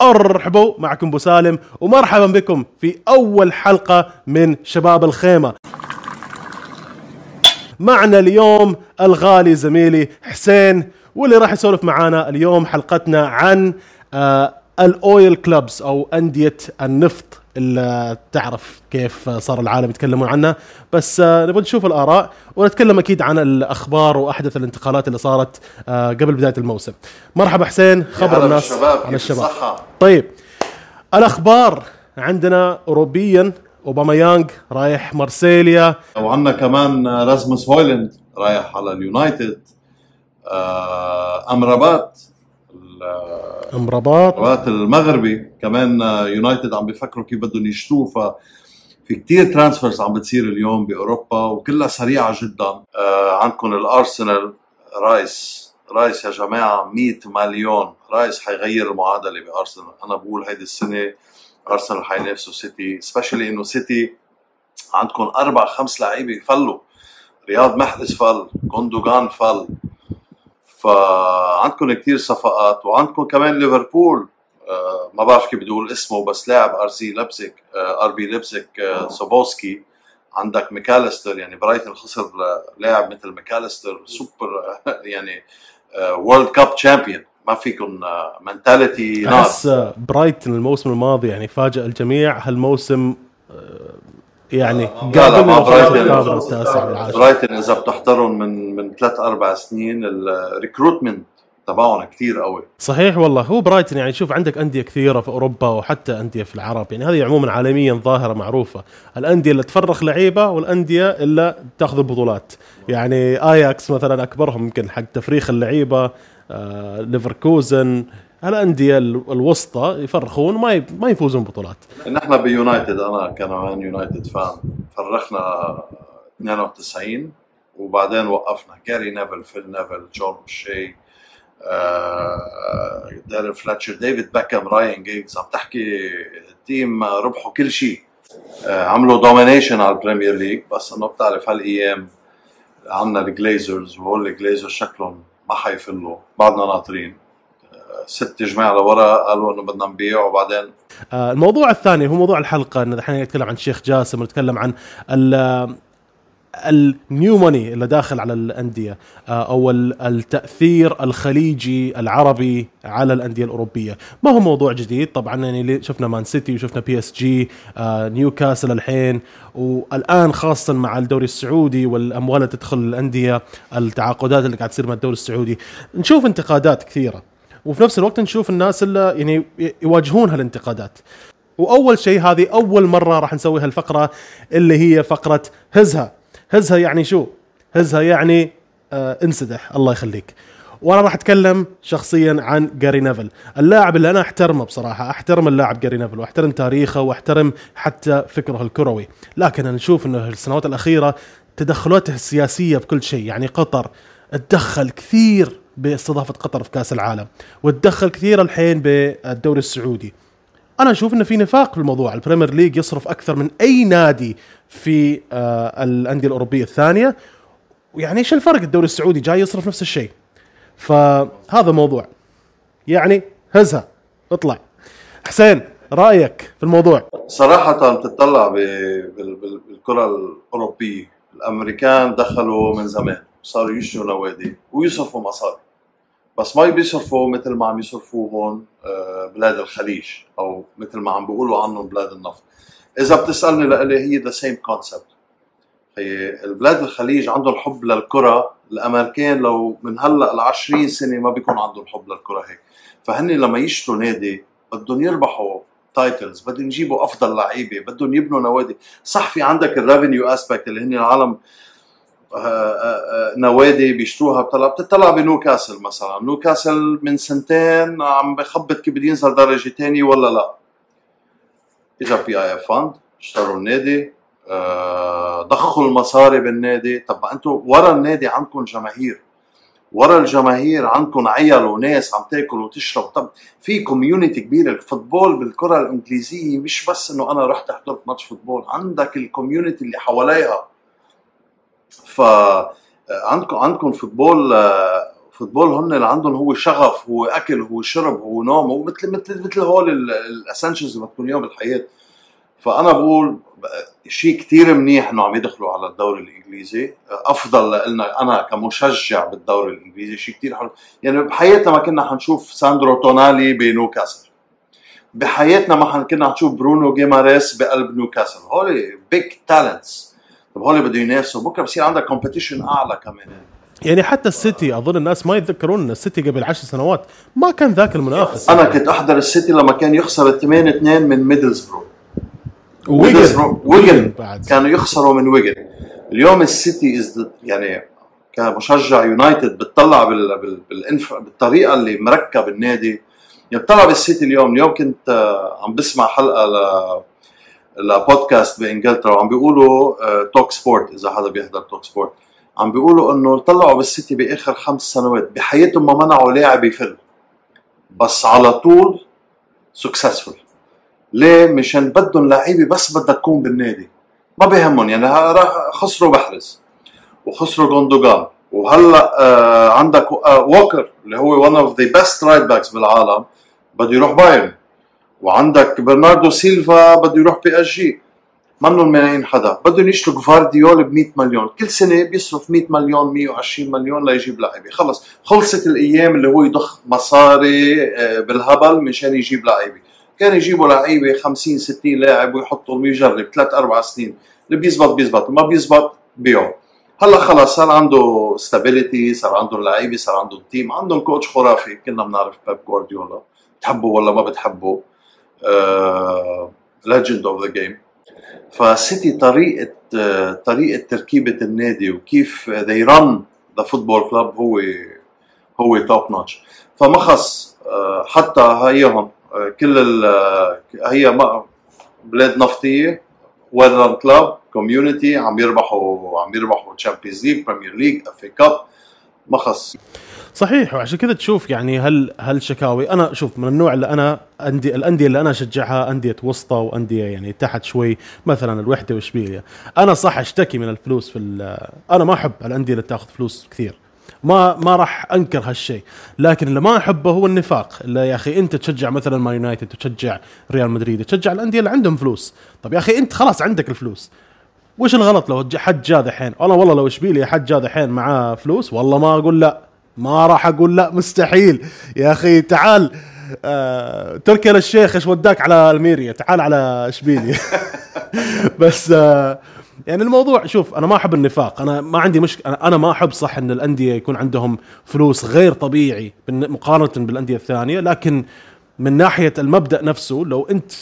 أرحبوا معكم بو سالم ومرحبا بكم في أول حلقة من شباب الخيمة. معنا اليوم الغالي زميلي حسين واللي راح يسولف معنا اليوم حلقتنا عن الأويل كلوبز أو أندية النفط اللي تعرف كيف صار العالم يتكلمون عنها، بس نبغى نشوف الآراء ونتكلم أكيد عن الأخبار وأحدث الانتقالات اللي صارت قبل بداية الموسم. مرحبا حسين، خبر الناس عن الشباب. طيب الأخبار عندنا أوروبيا، أوباميانغ رايح مارسيليا، وعندنا كمان راسموس هويلند رايح على اليونايتد، أمرابات المغربي كمان يونايتد عم بيفكروا كيف بدهم يشتروه. في كتير ترانسفيرز عم بتصير اليوم بأوروبا وكلها سريعة جدا. عندكم الارسنال رايس يا جماعة 100 مليون. رايس حيغير المعادلة بأرسنال. أنا بقول هيدي السنة أرسنال حينافسوا سيتي، سبيشلي إنه سيتي عندكم 4-5 لعيبة فلوا، رياض محرز فل، غوندوغان فل، فعندكم كتير صفقات. وعندكم كمان ليفربول، ما بعرف كيف بدول اسمه، بس لاعب ار بي ليبسك سوبوسكي. عندك ماكأليستر، يعني برايتن خسر لاعب مثل ماكأليستر سوبر يعني وورلد كاب تشامبيون. ما فيكم منتاليتي نار. حس برايتن الموسم الماضي يعني فاجأ الجميع، هالموسم يعني قاعد مع برايتن اذا بتحضرهم من 3-4 سنين الريكروتمنت تبعهم كتير قوي. صحيح والله، هو برايتن يعني شوف عندك انديه كثيره في اوروبا وحتى انديه في العرب، يعني هذه عموما عالميا ظاهره معروفه، الانديه اللي تفرخ لعيبه والانديه اللي تاخذ البطولات. يعني اياكس مثلا اكبرهم يمكن حق تفريخ اللعيبه، ليفركوزن، الأندية الوسطى يفرخون ما يفوزون بطولات. نحن بيونايتد، أنا كمان يونايتد فان، فرخنا 92 وبعدين وقفنا. غاري نيفيل، فيل نيفيل، جون شي، دارين فلاتشر، ديفيد باكام، راين جيجز. عم تحكي التيم ربحوا كل شيء، عملوا دومينيشن على البريمير ليج، بس أنه بتعرف هالأيام عنا الجليزرز، وهول الجليزرز شكلهم ما حيفلوا. بعدنا ناطرين 6 جماعة لورا قالوا انه بدنا نبيع. وبعدين الموضوع الثاني هو موضوع الحلقه، ان احنا نتكلم عن شيخ جاسم ونتكلم عن النيو ماني اللي داخل على الانديه، او التاثير الخليجي العربي على الانديه الاوروبيه. ما هو موضوع جديد طبعا، يعني شفنا مان سيتي وشفنا بي اس جي، نيو كاسل الحين، والان خاصه مع الدوري السعودي والاموال اللي تدخل الانديه، التعاقدات اللي قاعد تصير مع الدوري السعودي، نشوف انتقادات كثيره وفي نفس الوقت نشوف الناس اللي يعني يواجهون هالانتقادات. وأول شيء، هذه أول مرة راح نسوي هالفقرة اللي هي فقرة هزها. يعني شو هزها؟ يعني انسدح الله يخليك. وأنا راح أتكلم شخصيا عن غاري نيفيل، اللاعب اللي أنا أحترمه بصراحة. أحترم اللاعب غاري نيفيل وأحترم تاريخه وأحترم حتى فكره الكروي، لكن نشوف أنه السنوات الأخيرة تدخلاته السياسية بكل شيء. يعني قطر تدخل كثير باستضافة قطر في كاس العالم، وتدخل كثير الحين بالدوري السعودي. أنا أشوف إنه في نفاق بالموضوع. البريمير ليج يصرف أكثر من أي نادي في الأندية الأوروبية الثانية، ويعني إيش الفرق؟ الدوري السعودي جاي يصرف نفس الشيء. فهذا موضوع يعني هزها. اطلع حسين، رأيك في الموضوع؟ صراحة بتطلع بالكرة الأوروبية، الأمريكان دخلوا من زمان، صاروا يشتروا نوادي ويصرفوا مصاري، بس ما بيصرفوا مثل ما عم يصرفوا هون بلاد الخليج، او مثل ما عم بيقولوا عنهم بلاد النفط. اذا بتسالني لالي هي ذا سيم كونسبت. هي البلاد الخليج عندهم حب للكره، الامريكان لو من هلا ل20 سنه ما بيكون عندهم حب للكره هيك. فهني لما يشتروا نادي بدهم يربحوا تايتلز، بدهم يجيبوا افضل لعيبه، بدهم يبنوا نوادي. صح في عندك الريفينيو اسبكت اللي هن العالم نوادي بيشتروها بتطلع بنيوكاسل مثلا. نيوكاسل من 2 سنين عم بخبط كيف بده ينزل درجه ثانيه ولا لا. اجا بي اي اف فند، اشتروا النادي، ضخوا المصاري بالنادي. طب انتم ورا النادي عندكم جماهير، ورا الجماهير عندكم عيال وناس عم تاكل وتشرب. طب في كوميونيتي كبيره. الفوتبول بالكره الانجليزيه مش بس انه انا رحت حضرت ماتش فوتبول، عندك الكوميونيتي اللي حواليها. فعندكم فوتبول فوتبول هن اللي عندهم هو شغف هو اكل هو شرب هو نوم هو مثل هول الاسنشلز اللي بتكون اياهم بالحياه. فانا بقول شيء كثير منيح انه عم يدخلوا على الدوري الانجليزي، افضل لنا انا كمشجع بالدوري الانجليزي شيء كثير حلو. يعني بحياتنا ما كنا حنشوف ساندرو تونالي بنيو كاسل، بحياتنا ما كنا حنشوف برونو جيماريس بقلب نيو كاسل، هول بيج تالنتس. طب هول بده ينافسوا بكره بصير عندك كومبيتيشن اعلى كمان. يعني حتى السيتي اظن الناس ما يتذكرون ان السيتي قبل 10 سنوات ما كان ذاك المنافس. انا كنت احضر السيتي لما كان يخسر 8-2 من ميدلزبرو ويجن كانوا يخسروا من ويجن. اليوم السيتي يعني كمشجع يونايتد بتطلع بالطريقه اللي مركب النادي. يعني بتطلع بالسيتي اليوم كنت عم بسمع حلقه لبودكاست بانجلترا وعم بيقولوا talk sport، اذا حدا بيحضر talk sport عم بيقولوا انه طلعوا بالسيتي باخر 5 سنوات بحياتهم ما منعوا لاعب يفل، بس على طول سكسسفول. ليه؟ مشان بدهم لعيبه بس بدها تكون بالنادي، ما بيهمهم. يعني خسروا بحرز وخسروا غوندوغان وهلا عندك ووكر اللي هو ون اوف ذا بيست رايت باكس بالعالم بده يروح بايرن، وعندك برناردو سيلفا بده يروح بي اس جي. منهم ملايين حدا بدهم يشتروا جوارديولا ب 100 مليون كل سنه، بيصرف 100 مليون 120 مليون ليجيب لعيبه. خلص خلصت الايام اللي هو يضخ مصاري بالهبل مشان يجيب لعيبه. كان يجيبوا لعيبه 50 60 لاعب ويحطوا ويجرب 3-4 سنين، اللي بيزبط ما بيزبط بيعوا. هلا خلص صار عنده ستابيليتي، صار عنده لعيبه، صار عنده تيم، عندهم كوتش خرافي كلنا بنعرف باب جوارديولا، بتحبه ولا ما بتحبه ليجند اوف ذا جيم. فالسيتي طريقه تركيبه النادي وكيف they run the football club هو توب نوتش. فما خص حتى هيهم كل هي بلاد نفطيه ويل ران كلاب كوميونتي عم يربحوا تشامبيونز ليج بريمير ليج اف اي كاب ما خص. صحيح. وعشان كذا تشوف يعني هل شكاوي. انا شوف من النوع اللي انا الانديه اللي انا اشجعها انديه وسطى وانديه يعني تحت شوي، مثلا الوحده وشبيليا. انا صح اشتكي من الفلوس انا ما احب الانديه اللي تاخذ فلوس كثير، ما راح انكر هالشيء، لكن اللي ما احبه هو النفاق. لا يا اخي انت تشجع مثلا مان يونايتد، تشجع ريال مدريد، تشجع الانديه اللي عندهم فلوس. طب يا اخي انت خلاص عندك الفلوس، وش الغلط لو حد جاء الحين؟ انا والله لو شبيليا حد جاء الحين معاه فلوس والله ما اقول لا، ما راح اقول لا، مستحيل. يا اخي تعال تركيا للشيخ، ايش وداك على الميريا، تعال على شبيليا. بس يعني الموضوع شوف، انا ما احب النفاق، انا ما عندي مشكله، انا ما احب صح ان الانديه يكون عندهم فلوس غير طبيعي مقارنه بالانديه الثانيه، لكن من ناحيه المبدا نفسه لو انت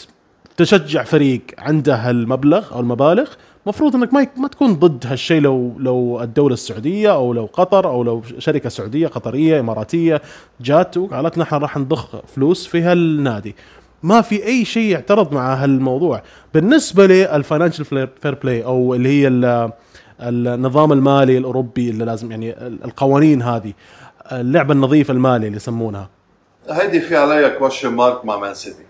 تشجع فريق عنده هالمبلغ او المبالغ مفروض انك ما تكون ضد هالشيء. لو الدوله السعوديه او لو قطر او لو شركه سعوديه قطريه اماراتيه جات وقالت نحن راح نضخ فلوس في هالنادي، ما في اي شيء يعترض مع هالموضوع. بالنسبه للفاينانشال فير بلاي او اللي هي النظام المالي الاوروبي اللي لازم يعني القوانين هذه، اللعبه النظيفه الماليه اللي يسمونها، هيدي في عليها كويشن مارك مع مان سيتي،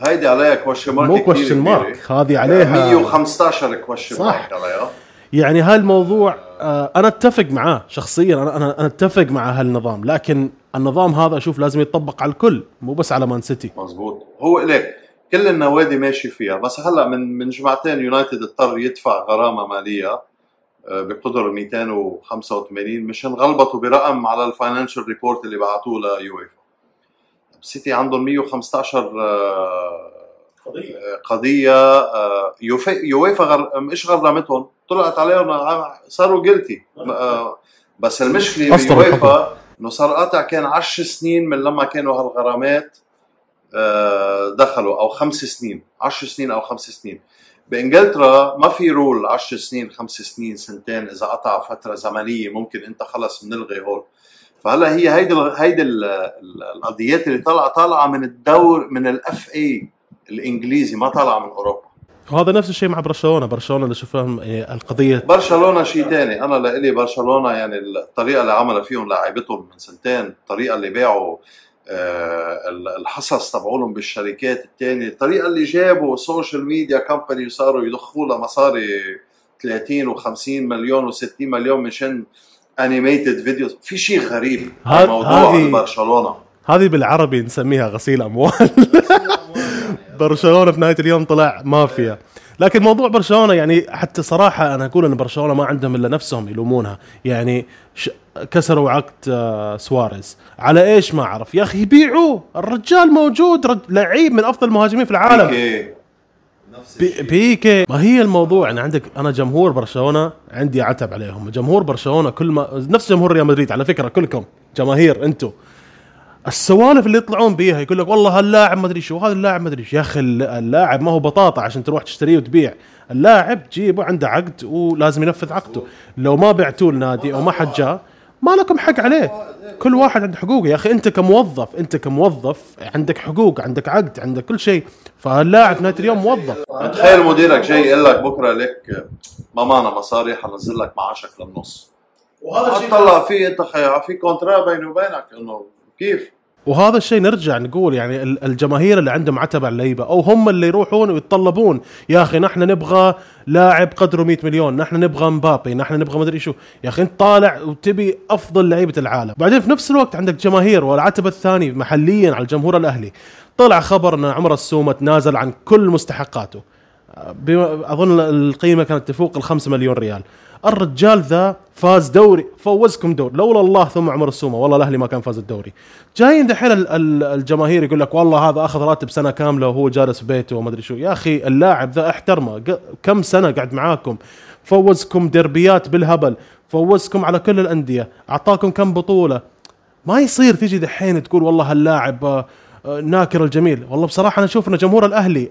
هيدي عليها كويشن مارك، مو كويشن مارك، هذه عليها 115 كويشن مارك عليها. يعني هالموضوع انا اتفق معاه شخصيا، انا اتفق مع هالنظام، لكن النظام هذا أشوف لازم يتطبق على الكل مو بس على مان سيتي. مزبوط. هو لك كل النوادي ماشي فيها، بس هلا من جمعتين يونايتد اضطر يدفع غرامة مالية بقدر 285 مشان غلبطوا برقم على الفاينانشال ريبورت اللي بعتوه ليويفا. السيتي عندهم 115 قضية يويفا مش غرامتهم طلعت عليهم، صاروا جلتي. بس المشكلة بيويفا انه صار قاطع كان 10 سنين من لما كانوا هالغرامات دخلوا، او 5 سنين 10 سنين او 5 سنين. بانجلترا ما في رول 10 سنين 5 سنين سنتين، اذا قطع فتره زمنيه ممكن انت خلص بنلغي هول. فهلا هي هيدي القضيات اللي طالعه من الدور من الاف اي الانجليزي، ما طالعه من اوروبا. وهذا نفس الشيء مع برشلونه اللي شفناهم القضيه. برشلونه شيء ثاني، انا لإلي برشلونه يعني الطريقه اللي عملوا فيهم لاعبتهم من سنتين، الطريقه اللي باعوا الحصص تبعولهم بالشركات الثانيه، الطريقه اللي جابوا سوشيال ميديا كمباني وصاروا يدخلوا لها مصاري 30 و50 مليون و60 مليون مشان انيميتد فيديوز. في شيء غريب موضوع برشلونه، هذه بالعربي نسميها غسيل اموال. برشلونه في نهايه اليوم طلع مافيا. لكن موضوع برشلونه يعني حتى صراحه انا اقول ان برشلونه ما عندهم الا نفسهم يلومونها. يعني كسروا عقد سواريز على ايش ما اعرف يا اخي، يبيعوه الرجال موجود، لعيب من افضل المهاجمين في العالم. بيكي ما هي الموضوع. انا عندك انا جمهور برشلونه عندي عتب عليهم. جمهور برشلونه كل ما نفس جمهور ريال مدريد على فكره، كلكم جماهير انتم، السوالف اللي يطلعون بيها يقول لك والله هاللاعب ما ادري شو، هذا اللاعب ما ادري يا اخي. اللاعب ما هو بطاطا عشان تروح تشتريه وتبيع. اللاعب جيبه عنده عقد ولازم ينفذ عقده. لو ما بعتوه لنادي او ما حد جاء ما لكم حق عليه. كل واحد عنده حقوقه يا اخي. انت كموظف، انت كموظف عندك حقوق، عندك عقد، عندك كل شيء. فاللاعب في نهايه اليوم موظف. تخيل مديرك جاي يقول لك بكره لك ما معنا مصاري حننزل لك معاشك للنص، وهذا شيء طلع فيه انت في كونترا بيني وبينك انه كيف. وهذا الشيء نرجع نقول يعني الجماهير اللي عندهم عتب على اللعيبه او هم اللي يروحون ويتطلبون يا اخي نحن نبغى لاعب قدره 100 مليون، نحن نبغى مبابي، نحن نبغى ما ادري شو. يا اخي انت طالع وتبي افضل لعيبه العالم، بعدين في نفس الوقت عندك جماهير. والعتب الثاني محليا على الجمهور الاهلي، طلع خبر ان عمر السومة تنازل عن كل مستحقاته، اظن القيمه كانت تفوق 5 مليون ريال. الرجال ذا فاز دوري، فوزكم دوري، لولا الله ثم عمر السومة والله الاهلي ما كان فاز الدوري. جايين دحين الجماهير يقول لك والله هذا اخذ راتب سنه كامله وهو جالس بيته وما ادري شو. يا اخي اللاعب ذا احترمه، كم سنه قاعد معاكم، فوزكم دربيات بالهبل، فوزكم على كل الانديه، اعطاكم كم بطوله. ما يصير تيجي دحين تقول والله هاللاعب ناكر الجميل. والله بصراحه انا اشوف ان جمهور الاهلي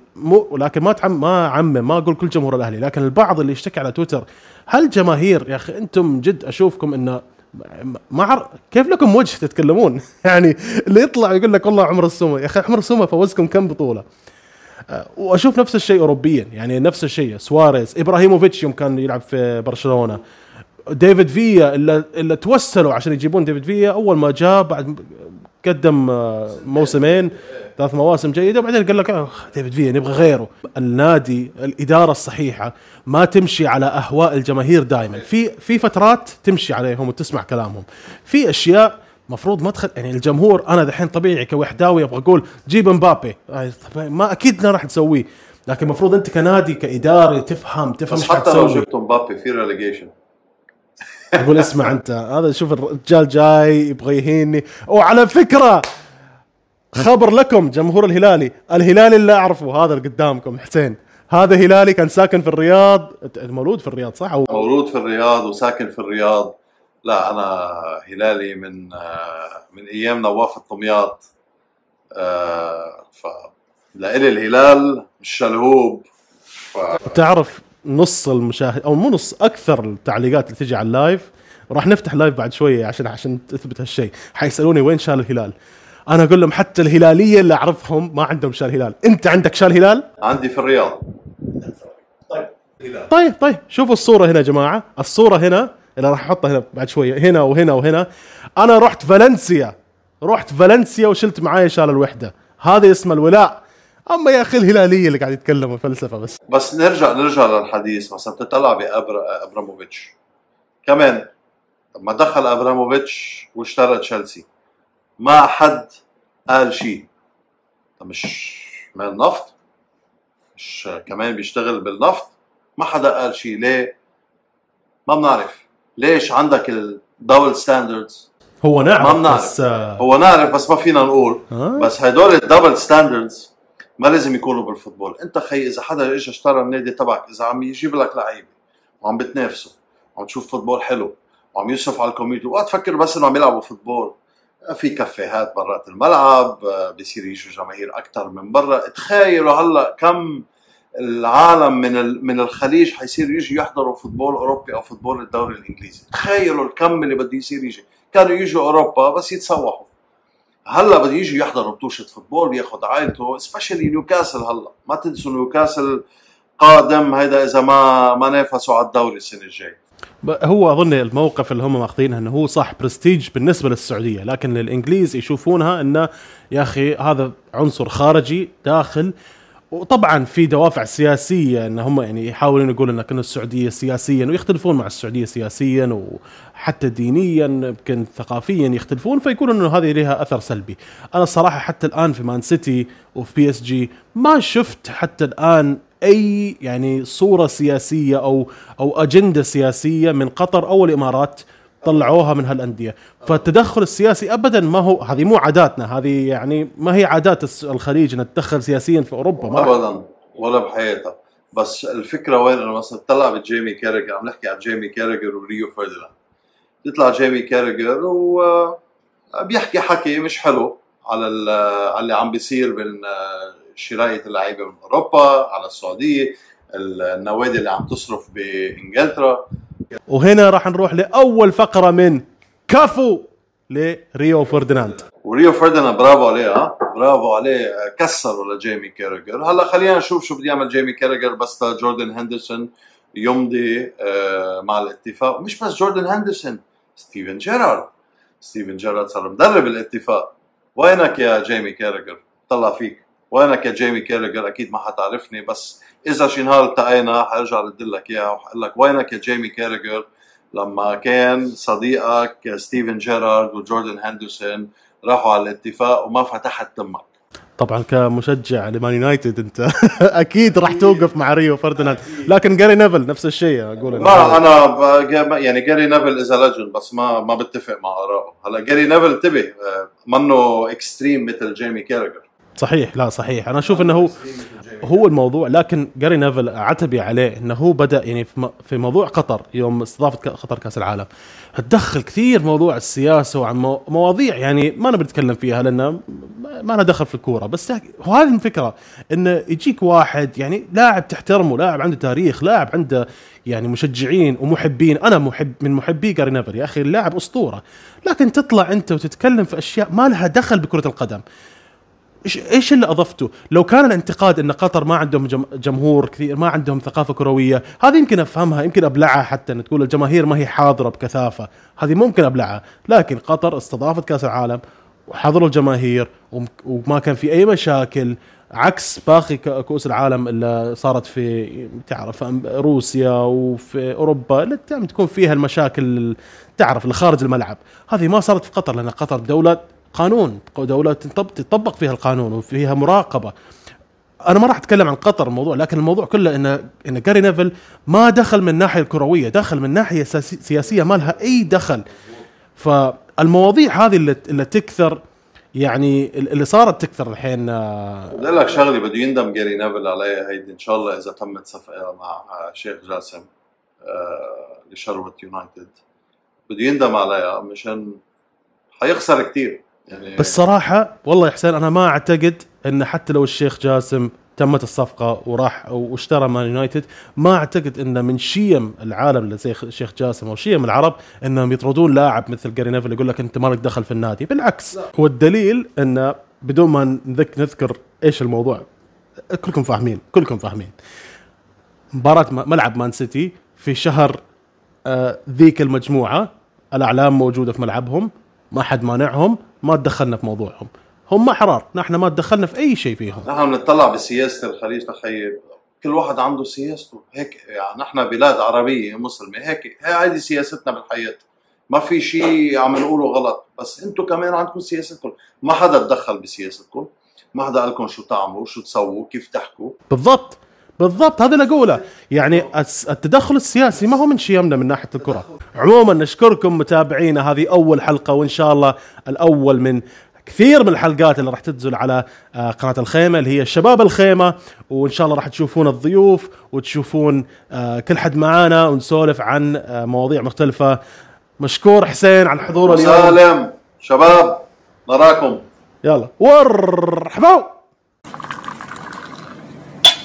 لكن ما اقول كل جمهور الاهلي، لكن البعض اللي يشتكي على تويتر هل جماهير يا اخي انتم جد اشوفكم انه كيف لكم وجه تتكلمون. يعني اللي يطلع يقول لك والله عمر السومة، يا اخي عمر السومة فوزكم كم بطوله. واشوف نفس الشيء اوروبيا، يعني نفس الشيء سواريز، ابراهيموفيتش يوم كان يلعب في برشلونه، ديفيد فيا اللي توسلوا عشان يجيبون ديفيد فيا، اول ما جاء بعد قدم 3 مواسم جيده، وبعدين قال لك ديفيد فيا نبغى غيره. النادي الاداره الصحيحه ما تمشي على اهواء الجماهير دائما، في فترات تمشي عليهم وتسمع كلامهم، في اشياء مفروض ما تدخل. يعني الجمهور انا دحين طبيعي كوحداوي ابغى اقول جيب مبابي، ما اكيد لا راح نسويه، لكن مفروض انت كنادي كاداري تفهم ايش حتسوي. جبت مبابي في ريليجيشن أقول اسمع أنت هذا، شوف الرجال جاي يبغى يهيني. وعلى فكرة خبر لكم جمهور الهلالي اللي أعرفه هذا اللي قدامكم حسين، هذا هلالي كان ساكن في الرياض، مولود في الرياض صح؟ مولود في الرياض وساكن في الرياض. لا أنا هلالي من أيام نواف الطمياط، فلإلي الهلال الشلهوب. تعرف نص المشاهد او مو نص، اكثر التعليقات اللي تجي على اللايف، راح نفتح لايف بعد شويه عشان تثبت هالشيء، حيسالوني وين شال الهلال. انا اقول لهم حتى الهلاليه اللي اعرفهم ما عندهم شال هلال. انت عندك شال هلال؟ عندي في الرياض. طيب شوفوا الصوره هنا يا جماعه، الصوره هنا اللي راح احطها هنا بعد شويه، هنا وهنا وهنا. انا رحت فالنسيا وشلت معايا شال الوحده، هذا اسمه الولاء. اما يا اخي الهلاليه اللي قاعد يتكلموا فلسفه بس نرجع للحديث. مثلا تطلع بابراموفيتش كمان، لما دخل ابراموفيتش واشترى تشيلسي ما حد قال شيء. مش مال النفط، مش كمان بيشتغل بالنفط، ما حدا قال شيء. ليه ما بنعرف ليش عندك الدبل ستاندردز؟ هو نعرف بس هو نعرف بس ما فينا نقول. بس هدول الدبل ستاندردز ما لازم يكونوا بالفوتبول. انت خي اذا حدا اجى اشترى النادي تبعك، اذا عم يجيب لك لعيبه وعم بتنافسوا وعم تشوف فوتبول حلو وعم يصرف على الكوميدي، وتفكر بس انه عم يلعبوا فوتبول، في كافيهات برات الملعب، بيصير يجوا جماهير اكثر من برا. تخيلوا هلا كم العالم من الخليج حيصير يجي يحضروا فوتبول اوروبي او فوتبول الدوري الانجليزي. تخيلوا الكم اللي بده يصير يجي. كانوا يجوا اوروبا بس يتسوحوا، هلا بده يجي يحضر بطوشه فوتبول بياخذ عائلته، سبيشلي نيو كاسل. هلا ما تنسوا نيو كاسل قادم، هيدا اذا ما نافسوا على الدوري السنه الجايه. هو اظن الموقف اللي هم ماخذينه انه هو صح برستيج بالنسبه للسعوديه، لكن للانجليز يشوفونها انه يا اخي هذا عنصر خارجي داخل، وطبعا في دوافع سياسية ان هم يعني يحاولون يقولوا ان كنا السعودية سياسيا ويختلفون مع السعودية سياسيا وحتى دينيا يمكن ثقافيا يختلفون، فيكون انه هذه لها اثر سلبي. انا الصراحة حتى الان في مان سيتي وفي بي اس جي ما شفت حتى الان اي يعني صورة سياسية او اجندة سياسية من قطر او الامارات طلعوها من هالأندية. فالتدخل السياسي أبدا ما هو، هذه مو عاداتنا، هذه يعني ما هي عادات الخليج نتدخل سياسيا في أوروبا أبدا ولا بحياته. بس الفكرة وين مثلا تطلع بجيمي كاراجر، عم نحكي عن جيمي كاراجر وريو فرديناند، يطلع جيمي كاراجر وبيحكي حكي مش حلو على اللي عم بيصير من شراية اللعيبة من أوروبا على السعودية، النوادي اللي عم تصرف بإنجلترا. وهنا راح نروح لأول فقرة من كافو لريو فرديناند. وريو فرديناند برافو عليه، برافو عليه، كسر ولا جيمي كاراجر. هلا خلينا نشوف شو بدي يعمل جيمي كاراجر بس جوردن هندرسون يمضي مع الاتفاق. مش بس جوردن هندرسون، ستيفن جيرارد صار مدرب الاتفاق. وينك يا جيمي كاراجر؟ طلع فيك، وينك يا جيمي كاراجر؟ اكيد ما حتعرفني، بس إذا شي نهار التقينا حرجع لدلك إياه وحقل لك وينك يا جيمي كاراجر لما كان صديقك ستيفن جيرارد وجوردن هندرسون راحوا على الاتفاق وما فتحت تمك. طبعا كمشجع لمان يونايتد أنت أكيد راح توقف مع ريو فرديناند، لكن غاري نيفيل نفس الشيء أقول. ما أنا يعني غاري نيفيل إذا لجن، بس ما بتفق مع آرائه. هلا غاري نيفيل تبي منه إكستريم مثل جيمي كاراجر. صحيح، لا صحيح، انا اشوف انه هو الموضوع، لكن غاري نيفيل عتبي عليه انه هو بدا يعني في موضوع قطر يوم استضافه قطر كاس العالم تدخل كثير موضوع السياسه وعن مواضيع يعني ما انا بتكلم فيها لانه ما انا دخل في الكوره. بس وهذه الفكره انه يجيك واحد يعني لاعب تحترمه، لاعب عنده تاريخ، لاعب عنده يعني مشجعين ومحبين. انا محب من محبي غاري نيفيل، يا اخي اللاعب اسطوره، لكن تطلع انت وتتكلم في اشياء ما لها دخل بكره القدم. إيش اللي أضفته؟ لو كان الانتقاد أن قطر ما عندهم جمهور كثير، ما عندهم ثقافة كروية، هذه يمكن أفهمها، يمكن أبلعها، حتى أن تقول الجماهير ما هي حاضرة بكثافة، هذه ممكن أبلعها. لكن قطر استضافت كأس العالم وحضروا الجماهير وما كان في أي مشاكل، عكس باقي كأس العالم اللي صارت في تعرف روسيا وفي أوروبا اللي تكون فيها المشاكل تعرف لخارج الملعب. هذه ما صارت في قطر، لأن قطر دولة قانون، دولة تطبق فيها القانون وفيها مراقبة. أنا ما راح أتكلم عن قطر الموضوع، لكن الموضوع كله إن غاري نيفيل ما دخل من ناحية الكروية، دخل من ناحية سياسية ما لها أي دخل. فالمواضيع هذه اللي تكثر يعني اللي صارت تكثر الحين. أقول لك شغلي بده يندم غاري نيفيل عليها هيدي إن شاء الله إذا تمت صفقة مع شيخ جاسم لشروة يونايتد، بده يندم عليها مشان هيخسر كتير يعني. بس صراحة والله يا حسين أنا ما أعتقد أن حتى لو الشيخ جاسم تمت الصفقة وراح واشترى مان يونايتد، ما أعتقد أن من شيم العالم اللي زي الشيخ جاسم أو شيم العرب أنهم يطردون لاعب مثل غاري نيفيل يقول لك أنت مالك دخل في النادي. بالعكس، والدليل أن بدون ما نذكر إيش الموضوع كلكم فاهمين مباراة ملعب مان سيتي في شهر ذيك المجموعة، الأعلام موجودة في ملعبهم، ما حد مانعهم، ما تدخلنا في موضوعهم، هم أحرار، نحن ما تدخلنا في أي شيء فيهم. نحن نتطلع بسياسة الخليج، تخيل كل واحد عنده سياسته هيك، يعني نحن بلاد عربية مسلمة هيك، هذه سياستنا بالحياة، ما في شيء عم نقوله غلط، بس أنتوا كمان عندكم سياستكم، ما حدا تدخل بسياستكم، ما حدا قال لكم شو تعملوا، شو تسووا، كيف تحكوا. بالضبط هذا اللي أقوله، يعني التدخل السياسي ما هو من شيء يمنا من ناحية الكرة. عموما نشكركم متابعينا، هذه أول حلقة وإن شاء الله الأول من كثير من الحلقات اللي راح تنزل على قناة الخيمة اللي هي شباب الخيمة، وإن شاء الله راح تشوفون الضيوف وتشوفون كل حد معانا ونسولف عن مواضيع مختلفة. مشكور حسين على الحضور اليوم. سلام شباب، نراكم، يلا ورحبوا.